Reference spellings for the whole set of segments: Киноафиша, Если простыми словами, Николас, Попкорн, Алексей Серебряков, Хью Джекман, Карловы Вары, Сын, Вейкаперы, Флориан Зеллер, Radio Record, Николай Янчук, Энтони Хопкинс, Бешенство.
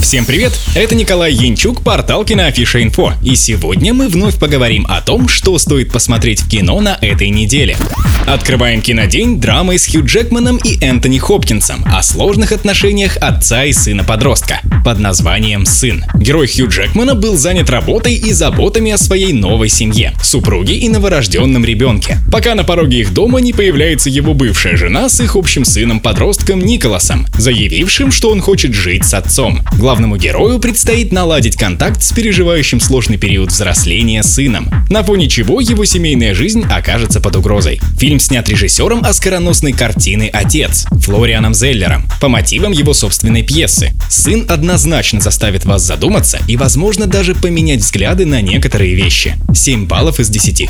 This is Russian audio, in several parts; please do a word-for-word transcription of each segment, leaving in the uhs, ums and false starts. Всем привет! Это Николай Янчук, портал Киноафиша точка инфо. И сегодня мы вновь поговорим о том, что стоит посмотреть в кино на этой неделе. Открываем кинодень драмой с Хью Джекманом и Энтони Хопкинсом о сложных отношениях отца и сына-подростка под названием «Сын». Герой Хью Джекмана был занят работой и заботами о своей новой семье, супруге и новорожденном ребенке, пока на пороге их дома не появляется его бывшая жена с их общим сыном-подростком Николасом, заявившим, что он хочет жить с отцом. Главному герою предстоит наладить контакт с переживающим сложный период взросления сыном, на фоне чего его семейная жизнь окажется под угрозой. Фильм снят режиссером оскароносной картины «Отец» Флорианом Зеллером по мотивам его собственной пьесы. «Сын» однозначно заставит вас задуматься и, возможно, даже поменять взгляды на некоторые вещи. семь баллов из десяти.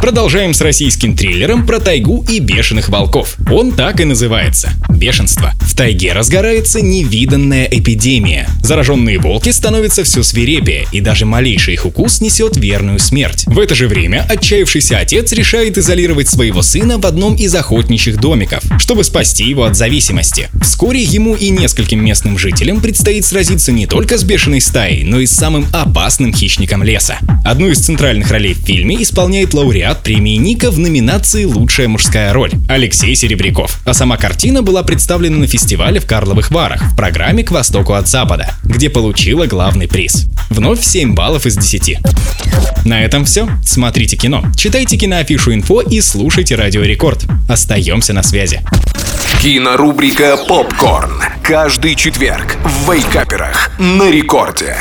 Продолжаем с российским триллером про тайгу и бешеных волков. Он так и называется – «Бешенство». В тайге разгорается невиданная эпидемия. Зараженные волки становятся все свирепее, и даже малейший их укус несет верную смерть. В это же время отчаявшийся отец решает изолировать своего сына в одном из охотничьих домиков, чтобы спасти его от зависимости. Вскоре ему и нескольким местным жителям предстоит сразиться не только с бешеной стаей, но и с самым опасным хищником леса. Одну из центральных ролей в фильме исполняет лауреат премии Ника в номинации «Лучшая мужская роль» Алексей Серебряков, а сама картина была представлена на фестивале в Карловых Варах в программе «К востоку от запада», где получила главный приз. Вновь семь баллов из десяти. На этом все. Смотрите кино, читайте Киноафишу точка инфо и слушайте Радио Рекорд. Остаемся на связи. Кинорубрика «Попкорн» каждый четверг в Вейкаперах на Рекорде.